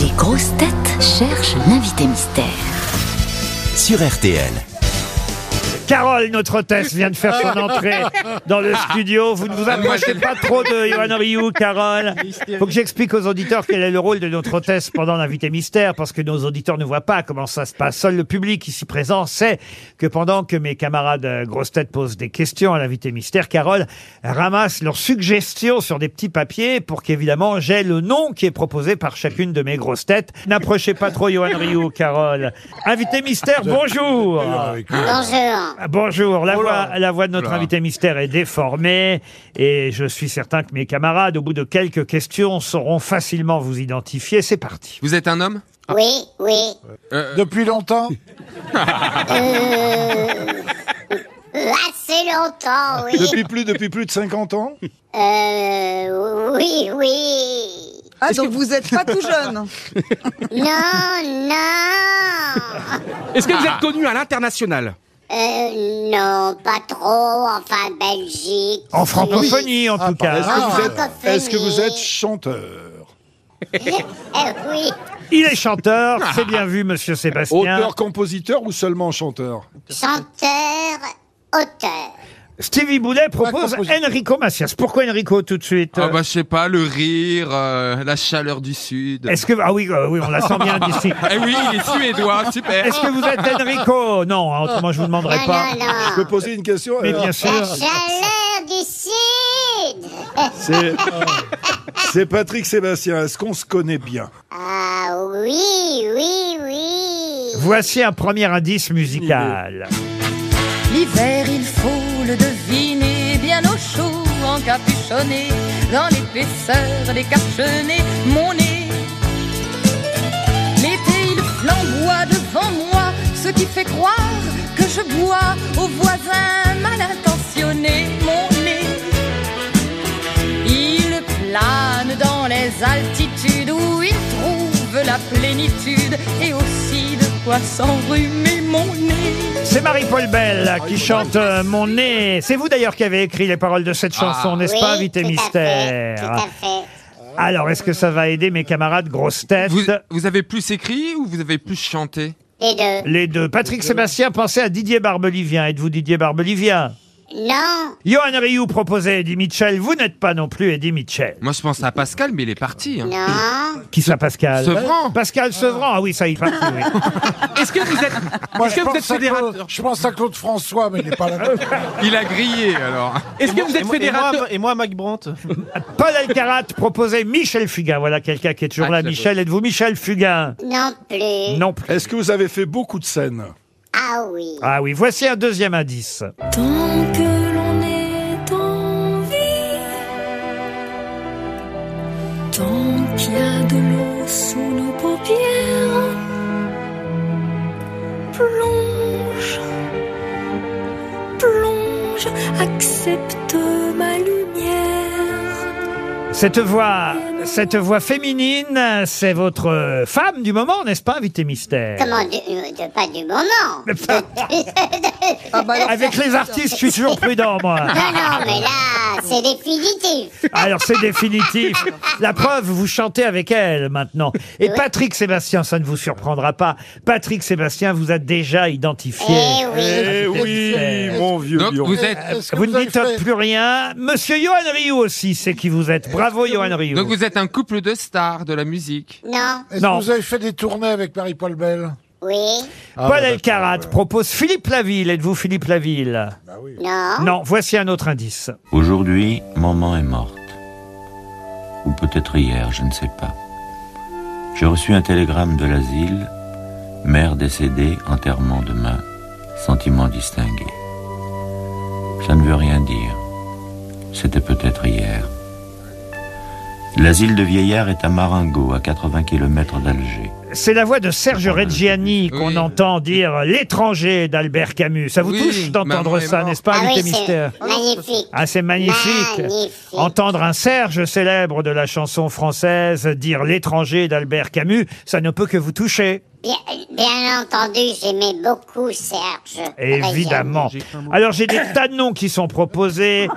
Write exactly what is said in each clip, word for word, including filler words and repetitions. Les grosses têtes cherchent l'invité mystère. Sur R T L. Carole, notre hôtesse, vient de faire son entrée dans le studio. Vous ne vous approchez pas trop de Yohann Rioux, Carole. Il faut que j'explique aux auditeurs quel est le rôle de notre hôtesse pendant l'invité mystère, parce que nos auditeurs ne voient pas comment ça se passe. Seul le public ici présent sait que pendant que mes camarades grosses têtes posent des questions à l'invité mystère, Carole ramasse leurs suggestions sur des petits papiers pour qu'évidemment j'ai le nom qui est proposé par chacune de mes grosses têtes. N'approchez pas trop Yohann Rioux, Carole. Invité mystère, bonjour. Bonjour. Bonjour, la, oh voix, la voix de notre oh invité mystère est déformée et je suis certain que mes camarades, au bout de quelques questions, sauront facilement vous identifier. C'est parti. Vous êtes un homme ? Oui, oui. Euh, Depuis longtemps ? euh, Assez longtemps, oui. Depuis plus, depuis plus de cinquante ans ? euh, Oui, oui. Ah, donc que... vous n'êtes pas tout jeune. Non, non. Est-ce que vous êtes connu à l'international ? Euh, non, pas trop, enfin, Belgique. En francophonie, oui. En tout cas. Ah, est-ce que vous êtes chanteur ? euh, Oui. Il est chanteur, c'est bien vu, monsieur Sébastien. Auteur, compositeur ou seulement chanteur ? Chanteur, auteur. Stevie Boulet propose Enrico Macias. Pourquoi Enrico tout de suite? Ah bah je sais pas, le rire, euh, la chaleur du Sud. Est-ce que ah oui, euh, oui on la sent bien d'ici. Eh oui, il est suédois, super. Est-ce que vous êtes Enrico? Non, hein, autrement je vous demanderai non, pas. Non, non. Je peux poser une question. Mais bien sûr. La chaleur du Sud. C'est c'est Patrick Sébastien. Est-ce qu'on se connaît bien? Ah oui, oui, oui. Voici un premier indice musical. L'hiver, il faut le deviner, bien au chaud, encapuchonné, dans l'épaisseur des cache-nez, mon nez. L'été, il flamboie devant moi, ce qui fait croire que je bois aux voisins mal intentionnés, mon nez. Il plane dans les altitudes où il trouve la plénitude et aussi de quoi s'enrhumer, mon nez. C'est Marie-Paule Belle qui chante euh, Mon nez. C'est vous d'ailleurs qui avez écrit les paroles de cette chanson, ah, n'est-ce oui, pas, invité mystère? Tout à fait. Alors, est-ce que ça va aider mes camarades grosses têtes? Vous, vous avez plus écrit ou vous avez plus chanté? Les deux. Les deux. Patrick les deux. Sébastien, pensez à Didier Barbelivien. Êtes-vous Didier Barbelivien? Non. Yohann Rioux proposait Eddy Mitchell. Vous n'êtes pas non plus Eddy Mitchell. Moi, je pense à Pascal, mais il est parti. Hein. Non. Qui ça, Pascal Sevran. Pascal Sevran. Ah oui, ça, il est parti. Oui. Est-ce que vous êtes, moi, est-ce que vous êtes fédérateur? Claude, je pense à Claude François, mais il n'est pas là. Il a grillé, alors. Est-ce que vous êtes fédérateur? Et moi, à Mac Brandt. Paul Alcarat proposait Michel Fugain. Voilà quelqu'un qui est toujours ah, là. Michel, êtes-vous Michel Fugain? Non plus. Non plus. Est-ce que vous avez fait beaucoup de scènes? Ah oui. Ah oui, voici un deuxième indice. Tant que l'on est en vie, tant qu'il y a de l'eau sous nos paupières, plonge, plonge, accepte ma lumière. Cette voix... Cette voix féminine, c'est votre femme du moment, n'est-ce pas, invité mystère? Comment du, de, pas du moment. Avec les artistes, je suis toujours prudent, moi. Non, non, mais là, c'est définitif. Alors, c'est définitif. La preuve, vous chantez avec elle, maintenant. Et oui. Patrick Sébastien, ça ne vous surprendra pas. Patrick Sébastien vous a déjà identifié. Eh oui, eh oui, oui mon vieux. Donc, vous êtes... Vous ne dites fait... plus rien. Monsieur Yohann Rioux aussi, c'est qui vous êtes. Bravo, Yohann Rioux. Donc, vous êtes un couple de stars de la musique. Non. Est-ce que vous avez fait des tournées avec Marie-Paule Belle? Oui. Ah, Paul Alcarat ouais. propose Philippe Laville. Êtes-vous Philippe Laville? Bah oui. Non. Non, voici un autre indice. Aujourd'hui, maman est morte. Ou peut-être hier, je ne sais pas. J'ai reçu un télégramme de l'asile. Mère décédée, enterrement demain. Sentiment distingué. Ça ne veut rien dire. C'était peut-être hier. L'asile de vieillards est à Marengo, à quatre-vingts kilomètres d'Alger. C'est la voix de Serge Reggiani qu'on oui. entend dire l'étranger d'Albert Camus. Ça vous oui, touche d'entendre ça, n'est-ce pas, ah oui, mystère? Magnifique. Ah, c'est magnifique. magnifique. Entendre un Serge célèbre de la chanson française dire l'étranger d'Albert Camus, ça ne peut que vous toucher. Bien, bien entendu, j'aimais beaucoup Serge. Évidemment. Alors, j'ai des tas de noms qui sont proposés.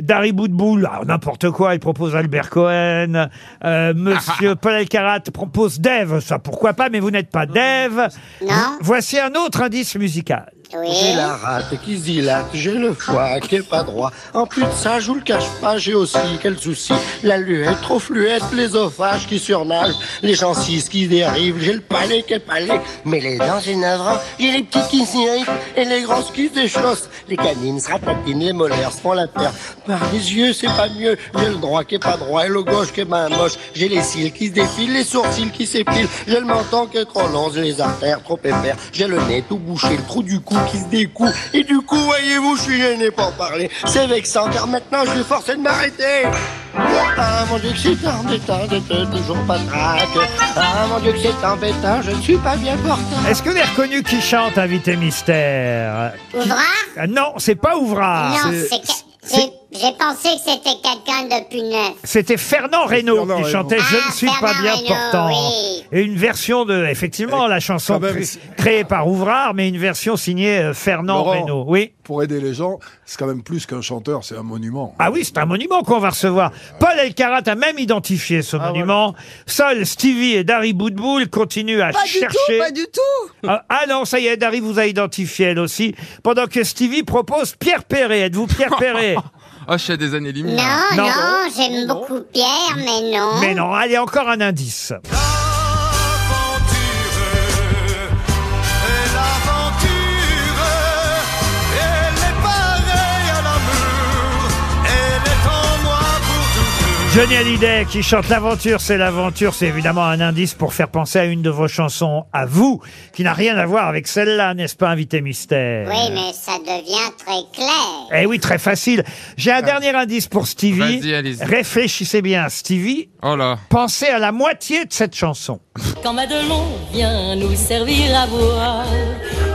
Dari Boudboul, n'importe quoi, il propose Albert Cohen. Euh, Monsieur Paul Alcarat propose Dave, ça pourquoi pas, mais vous n'êtes pas Dave. Non. Voici un autre indice musical. Oui. J'ai la rate qui se dilate, j'ai le foie qui est pas droit. En plus de ça, je vous le cache pas, j'ai aussi, quel souci. La luette trop fluette, l'ésophage qui surnage, les gencives qui dérivent, j'ai le palais qui est palais. Mais les dents, j'ai navrant, j'ai les petites qui s'irritent et les grosses qui se déchaussent. Les canines se rapatinent, les molaires se font la terre. Par les yeux, c'est pas mieux, j'ai le droit qui est pas droit et le gauche qui est ben moche. J'ai les cils qui se défilent, les sourcils qui s'épilent, j'ai le menton qui est trop long, j'ai les artères trop épères, j'ai le nez tout bouché, le trou du cou qui se découle, et du coup, voyez-vous, je suis gêné pour parler. C'est vexant, car maintenant, je suis forcé de m'arrêter. Ah, mon Dieu, que c'est embêtant, je te toujours pas traque. Ah, mon Dieu, que c'est embêtant, je ne suis pas bien portant. Est-ce que vous avez reconnu qui chante, invité mystère? Ouvrard? Non, c'est pas Ouvrard. Non, c'est... J'ai pensé que c'était quelqu'un de plus neuf. C'était Fernand Raynaud qui chantait ah, « Je ne suis Fernand pas bien Raynaud, portant oui. ». Et une version de, effectivement, euh, la chanson même, cré, créée par Ouvrard, mais une version signée Fernand Raynaud. Oui. Pour aider les gens, c'est quand même plus qu'un chanteur, c'est un monument. Ah oui, c'est un monument qu'on va recevoir. Paul Elkarat a même identifié ce ah, monument. Voilà. Seuls Stevie et Dari Boudboul continuent à pas chercher. Pas du tout, pas du tout. Ah, ah non, ça y est, Dari vous a identifié elle aussi. Pendant que Stevie propose Pierre Perret. Êtes-vous Pierre Perret? Ah, je suis à des années limites. Non, non, non j'aime beaucoup Pierre, mais non. Mais non, allez, encore un indice. Johnny Hallyday qui chante l'aventure, c'est l'aventure, c'est évidemment un indice pour faire penser à une de vos chansons à vous, qui n'a rien à voir avec celle-là, n'est-ce pas, invité mystère? Oui, mais ça devient très clair. Eh oui, très facile. J'ai un ah. dernier indice pour Stevie. Vas-y, allez-y. Réfléchissez bien, Stevie. Oh là. Pensez à la moitié de cette chanson. Quand Madelon vient nous servir à boire,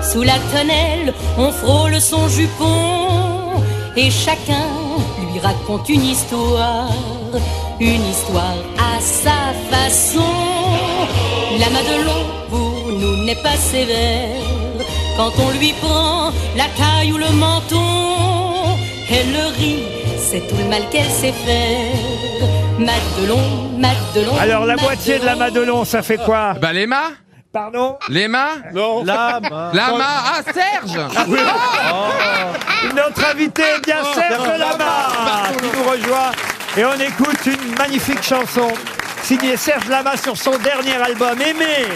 sous la tonnelle, on frôle son jupon, et chacun lui raconte une histoire. Une histoire à sa façon. La Madelon pour nous n'est pas sévère. Quand on lui prend la taille ou le menton, elle rit, c'est tout le mal qu'elle sait faire. Madelon, Madelon. Alors la Madelon. Moitié de la Madelon, ça fait quoi? Bah les mains. Pardon? Les mains? Non. La main. La main. Ah, Serge oui. oh. Notre invité est bien oh, Serge Lama qui nous rejoint. Et on écoute une magnifique chanson signée Serge Lama sur son dernier album, Aimé.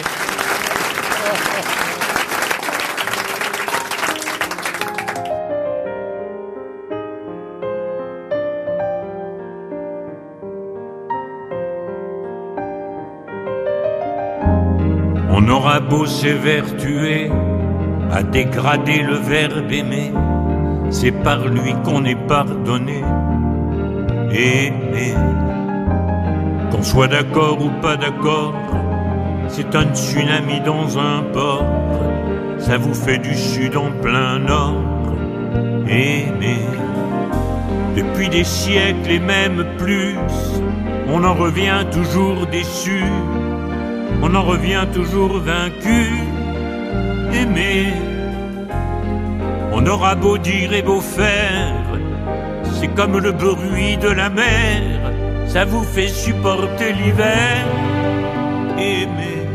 On aura beau s'évertuer à dégrader le verbe aimer, c'est par lui qu'on est pardonné. Aimer, qu'on soit d'accord ou pas d'accord, c'est un tsunami dans un port, ça vous fait du sud en plein nord. Aimer, depuis des siècles et même plus, on en revient toujours déçu, on en revient toujours vaincu. Aimer, on aura beau dire et beau faire, c'est comme le bruit de la mer, ça vous fait supporter l'hiver. Aimer,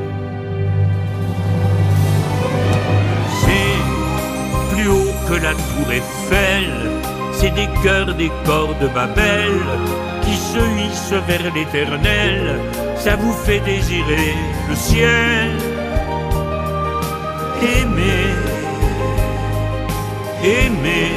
c'est plus haut que la tour Eiffel, c'est des cœurs, des corps de Babel qui se hissent vers l'éternel, ça vous fait désirer le ciel. Aimer, aimer,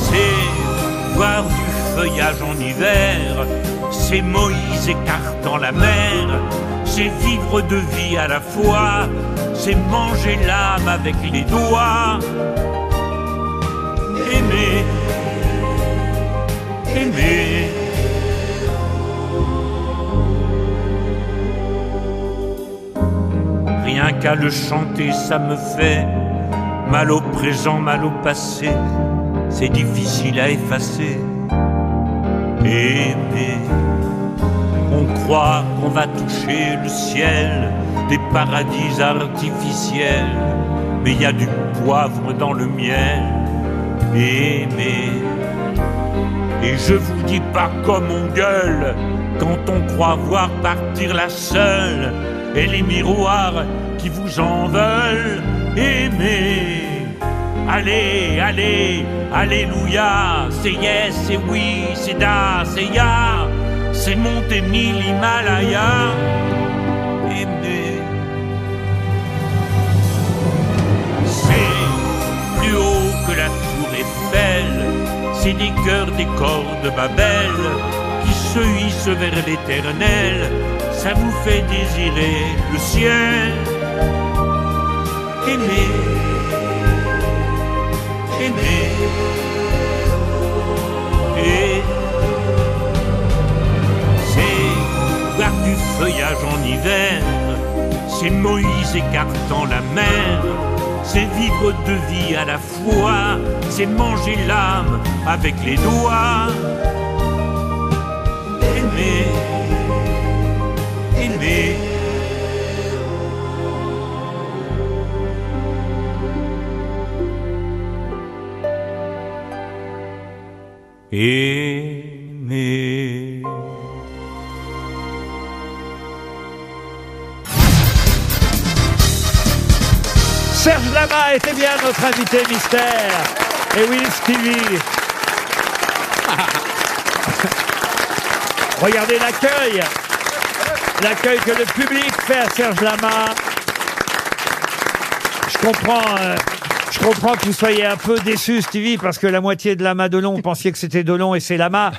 c'est voir du feuillage en hiver, c'est Moïse écartant la mer, c'est vivre deux vies à la fois, c'est manger l'âme avec les doigts. Aimer, aimer. Rien qu'à le chanter, ça me fait mal au présent, mal au passé, c'est difficile à effacer. Aimer, On croit qu'on va toucher le ciel des paradis artificiels, mais il y a du poivre dans le miel. Et mais, et je vous dis pas comme on gueule quand on croit voir partir la seule et les miroirs qui vous en veulent. Aimez, allez, allez, alléluia, c'est yes, c'est oui, c'est da, c'est ya, c'est Mont-Émi, l'Himalaya. Aimez, c'est plus haut que la tour Eiffel, c'est des cœurs des corps de Babel qui se hissent vers l'éternel, ça vous fait désirer le ciel. Aimez, aimer, et c'est voir du feuillage en hiver, c'est Moïse écartant la mer, c'est vivre deux vies à la fois, c'est manger l'âme avec les doigts. Aimer, aimer. Aimer. Serge Lama était bien notre invité mystère. Et Will Stevie. Regardez l'accueil, l'accueil que le public fait à Serge Lama. Je comprends. Euh... Je comprends que vous soyez un peu déçu, Stevie, parce que la moitié de Lama Delon pensait que c'était Delon et c'est Lama.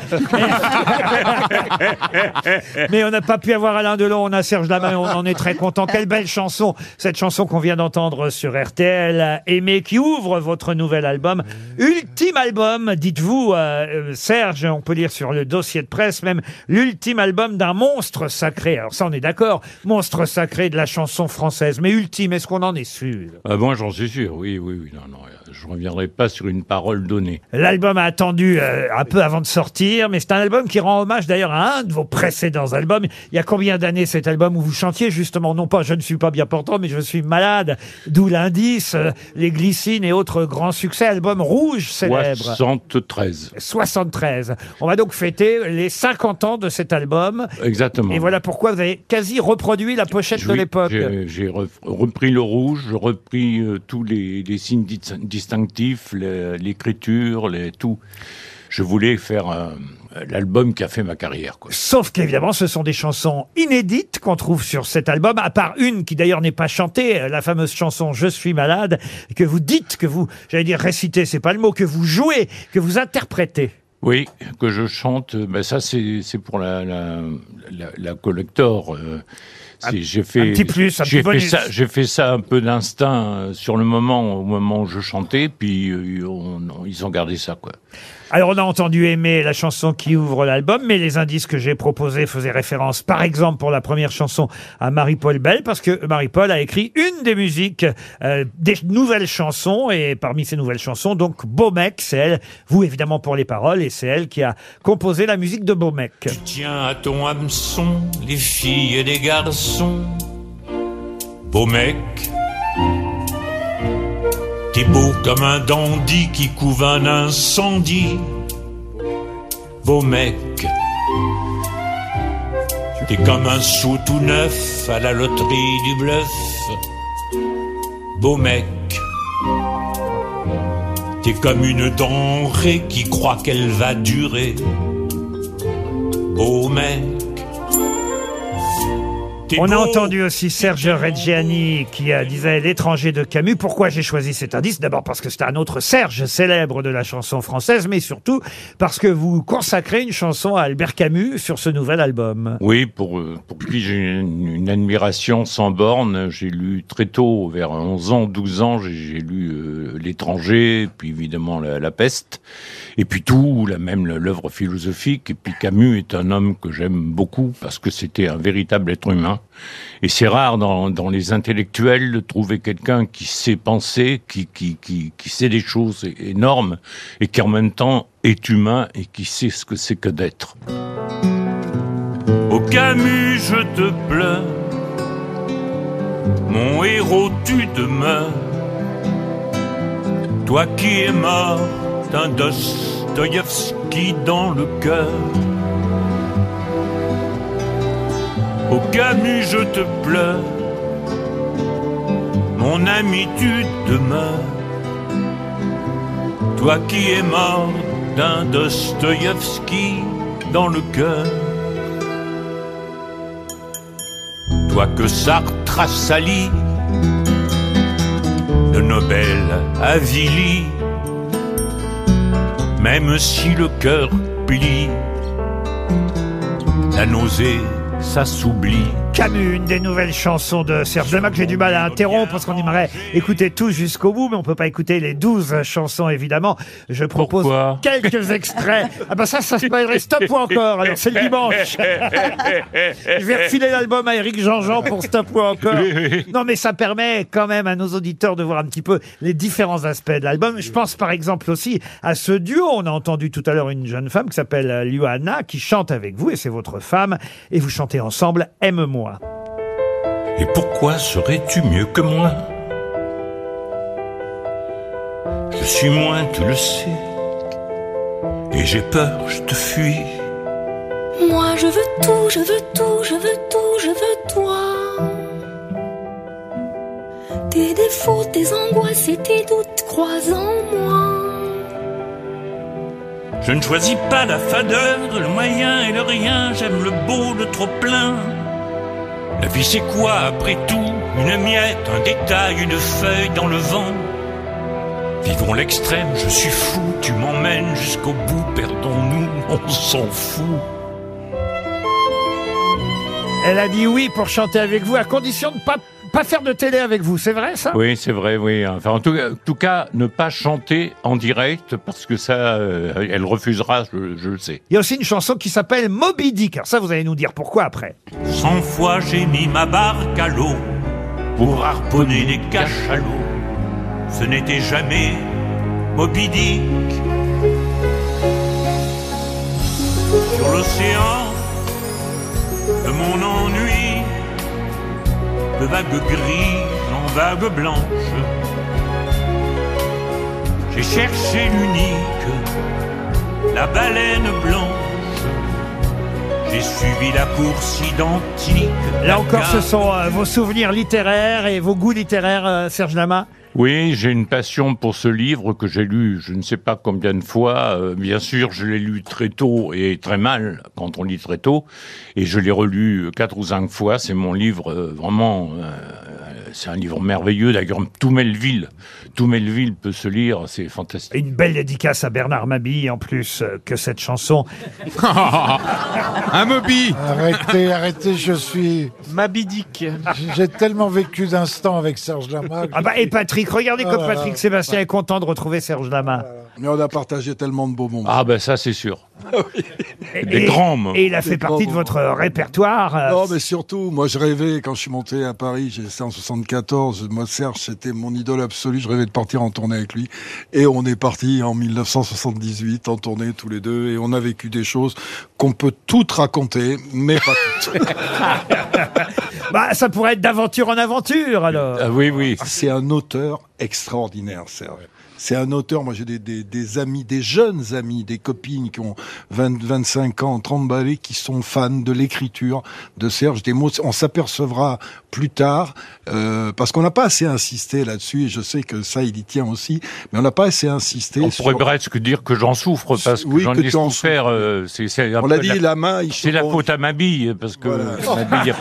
Mais on n'a pas pu avoir Alain Delon, on a Serge Lama et on en est très content. Quelle belle chanson, cette chanson qu'on vient d'entendre sur R T L, Aimer, qui ouvre votre nouvel album. Ultime album, dites-vous, euh, Serge, on peut lire sur le dossier de presse même, l'ultime album d'un monstre sacré. Alors ça, on est d'accord, monstre sacré de la chanson française. Mais ultime, est-ce qu'on en est sûr? Ah bon, j'en suis sûr, oui, oui. Oui, non, non, je ne reviendrai pas sur une parole donnée. L'album a attendu euh, un peu avant de sortir, mais c'est un album qui rend hommage d'ailleurs à un de vos précédents albums. Il y a combien d'années cet album où vous chantiez justement, non pas je ne suis pas bien portant, mais je suis malade, d'où l'indice, euh, les glycines et autres grands succès, album rouge célèbre. soixante-treize. soixante-treize. On va donc fêter les cinquante ans de cet album. Exactement. Et voilà pourquoi vous avez quasi reproduit la pochette je, de l'époque. J'ai repris le rouge, j'ai repris euh, tous les, les signes distinctifs, l'écriture, tout. Je voulais faire un, l'album qui a fait ma carrière, quoi. Sauf qu'évidemment, ce sont des chansons inédites qu'on trouve sur cet album, à part une qui d'ailleurs n'est pas chantée, la fameuse chanson « Je suis malade », que vous dites, que vous, j'allais dire réciter, c'est pas le mot, que vous jouez, que vous interprétez. Oui, que je chante, ben ça c'est pour la, la, la, la collector. Euh, j'ai fait, fait, fait ça un peu d'instinct euh, sur le moment, au moment où je chantais, puis euh, on, on, ils ont gardé ça, quoi. Alors on a entendu aimer la chanson qui ouvre l'album, mais les indices que j'ai proposés faisaient référence, par exemple pour la première chanson, à Marie-Paule Belle, parce que Marie-Paule a écrit une des musiques euh, des nouvelles chansons, et parmi ces nouvelles chansons, donc Beau Mec, c'est elle, vous évidemment pour les paroles, et c'est elle qui a composé la musique de Beau Mec. Tu tiens à ton hameçon, les filles et les garçons, Beau Mec, t'es beau comme un dandy qui couvre un incendie, Beau Mec, t'es comme un sou tout neuf à la loterie du bluff, Beau Mec, t'es comme une denrée qui croit qu'elle va durer, Beau Mec. On a entendu aussi Serge Reggiani qui disait « L'étranger de Camus ». Pourquoi j'ai choisi cet indice? D'abord parce que c'est un autre Serge célèbre de la chanson française, mais surtout parce que vous consacrez une chanson à Albert Camus sur ce nouvel album. Oui, pour, pour qui j'ai une, une admiration sans borne. J'ai lu très tôt, vers onze ans, douze ans, j'ai lu euh, « L'étranger », puis évidemment la, « La peste », et puis tout, la même l'œuvre philosophique. Et puis Camus est un homme que j'aime beaucoup parce que c'était un véritable être humain. Et c'est rare dans, dans les intellectuels de trouver quelqu'un qui sait penser, qui, qui, qui, qui sait des choses énormes et qui en même temps est humain et qui sait ce que c'est que d'être. Camus, je te pleure, mon héros, tu demeures, toi qui es mort d'un Dostoïevski dans le cœur. Ô Camus, je te pleure, mon ami, tu demeures, toi qui es mort d'un Dostoïevski dans le cœur. Toi que Sartre a sali, de Nobel avili, même si le cœur plie, la nausée s'assoublit. Camus, une des nouvelles chansons de Serge Lama que j'ai du mal à interrompre parce qu'on aimerait écouter tout jusqu'au bout, mais on peut pas écouter les douze chansons évidemment. Je propose Pourquoi quelques extraits. Ah ben ça, ça se paierait stop ou encore. Alors c'est le dimanche. Je vais refiler l'album à Éric Jean-Jean pour stop ou encore. Non mais ça permet quand même à nos auditeurs de voir un petit peu les différents aspects de l'album. Je pense par exemple aussi à ce duo. On a entendu tout à l'heure une jeune femme qui s'appelle Luana qui chante avec vous et c'est votre femme et vous chantez ensemble Aime-moi. Et pourquoi serais-tu mieux que moi? Je suis moins, tu le sais, et j'ai peur, je te fuis. Moi je veux tout, je veux tout, je veux tout, je veux toi. Tes défauts, tes angoisses et tes doutes, crois en moi. Je ne choisis pas la fadeur, le moyen et le rien, j'aime le beau, le trop plein. La vie c'est quoi après tout? Une miette, un détail, une feuille dans le vent. Vivons l'extrême, je suis fou, tu m'emmènes jusqu'au bout, perdons-nous, on s'en fout. Elle a dit oui pour chanter avec vous, à condition de ne pas, pas faire de télé avec vous, c'est vrai ça? Oui, c'est vrai, oui. Enfin, en, tout, en tout cas, ne pas chanter en direct, parce que ça, euh, elle refusera, je, je le sais. Il y a aussi une chanson qui s'appelle Moby Dick, alors ça, vous allez nous dire pourquoi après. Cent fois j'ai mis ma barque à l'eau, pour harponner les cachalots. Ce n'était jamais Moby Dick. Sur l'océan de mon ennui, de vagues grises en vagues blanches, j'ai cherché l'unique, la baleine blanche. J'ai suivi la course identique. Là encore, ce sont euh, vos souvenirs littéraires et vos goûts littéraires, euh, Serge Lama. Oui, j'ai une passion pour ce livre que j'ai lu je ne sais pas combien de fois. Euh, bien sûr, je l'ai lu très tôt et très mal quand on lit très tôt. Et je l'ai relu quatre ou cinq fois. C'est mon livre euh, vraiment... Euh, c'est un livre merveilleux. D'ailleurs, tout Melville, tout Melville peut se lire. C'est fantastique. Une belle dédicace à Bernard Mabille, en plus, euh, que cette chanson. Un Moby. Arrêtez, arrêtez, je suis... Mabidique. J'ai tellement vécu d'instants avec Serge Lama. Ah bah, et Patrick. Regardez comme ah, Patrick Sébastien ah, est content de retrouver Serge Lama. Mais on a partagé tellement de beaux moments. Ah ben ça c'est sûr. et, Des grands moments. Et il a fait Des partie de moments. votre répertoire. Non mais surtout, moi je rêvais quand je suis monté à Paris, j'étais en soixante-quatorze, moi Serge c'était mon idole absolue, je rêvais de partir en tournée avec lui. Et on est parti en mille neuf cent soixante-dix-huit en tournée tous les deux et on a vécu des choses qu'on peut toutes raconter, mais pas toutes. Bah, ça pourrait être d'aventure en aventure, alors. Ah, oui, oui. C'est un auteur extraordinaire, Serge. C'est un auteur, moi j'ai des, des, des amis, des jeunes amis, des copines qui ont vingt, vingt-cinq ans, trente balais, qui sont fans de l'écriture de Serge. Des mots, on s'apercevra plus tard, euh, parce qu'on n'a pas assez insisté là-dessus, et je sais que ça il y tient aussi, mais on n'a pas assez insisté. On sur... pourrait presque dire que j'en souffre, parce que oui, j'en ai souffert. Euh, c'est, on l'a dit, la main... C'est la faute à Mabille, parce que voilà. Mabille n'a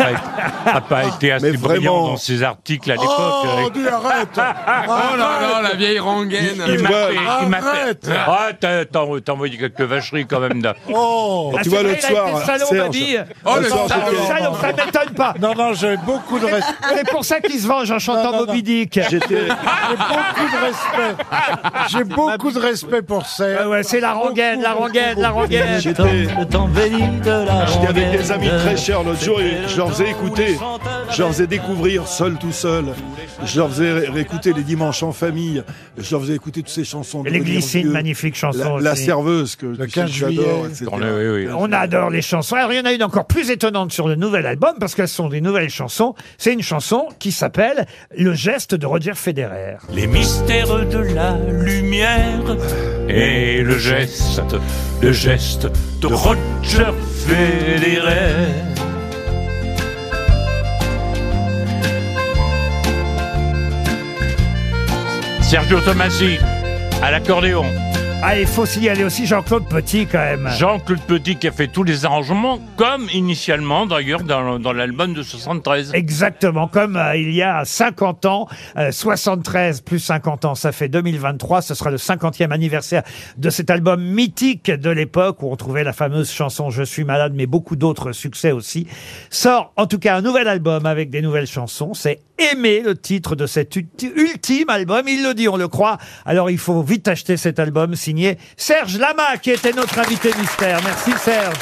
pas, pas été assez vraiment... brillant dans ses articles à l'époque. Oh, avec... Dieu, arrête, arrête. Oh là là, la vieille rengaine. Il, il m'a fait, il m'a fait. Ah, t'as envoyé quelques vacheries quand même. Oh, ah, tu vois l'autre soir. Salon, Serge. Oh, le salon, salon, ça m'étonne pas. Non, non, j'ai beaucoup de respect. C'est pour ça qu'il se venge en chantant non, non, Moby Dick. J'ai beaucoup de respect. J'ai beaucoup de respect pour Serge. Ah ouais, c'est la rengaine, la rengaine, la rengaine. J'étais avec des amis très chers l'autre jour et je leur faisais écouter, je leur faisais découvrir seul tout seul. Je leur faisais écouter les dimanches en famille. Je leur faisais avez écouté toutes ces chansons. Les Glycines, magnifique chanson. La, la serveuse que, que j'adore. Oui, oui. On adore les chansons. Alors il y en a une encore plus étonnante sur le nouvel album parce qu'elles sont des nouvelles chansons. C'est une chanson qui s'appelle Le geste de Roger Federer. Les mystères de la lumière et le geste, le geste de Roger Federer. Sergio Tomasi, à l'accordéon. Ah, il faut signaler aussi Jean-Claude Petit, quand même. Jean-Claude Petit qui a fait tous les arrangements, comme initialement, d'ailleurs, dans, dans l'album de soixante-treize. Exactement, comme euh, il y a cinquante ans, euh, soixante-treize plus cinquante ans, ça fait deux mille vingt-trois, ce sera le cinquantième anniversaire de cet album mythique de l'époque, où on trouvait la fameuse chanson « Je suis malade », mais beaucoup d'autres succès aussi. Sort, en tout cas, un nouvel album avec des nouvelles chansons, c'est Aimer, le titre de cet ultime album. Il le dit, on le croit. Alors il faut vite acheter cet album signé Serge Lama, qui était notre invité mystère. Merci Serge.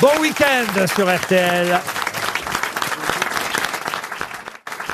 Bon week-end sur R T L.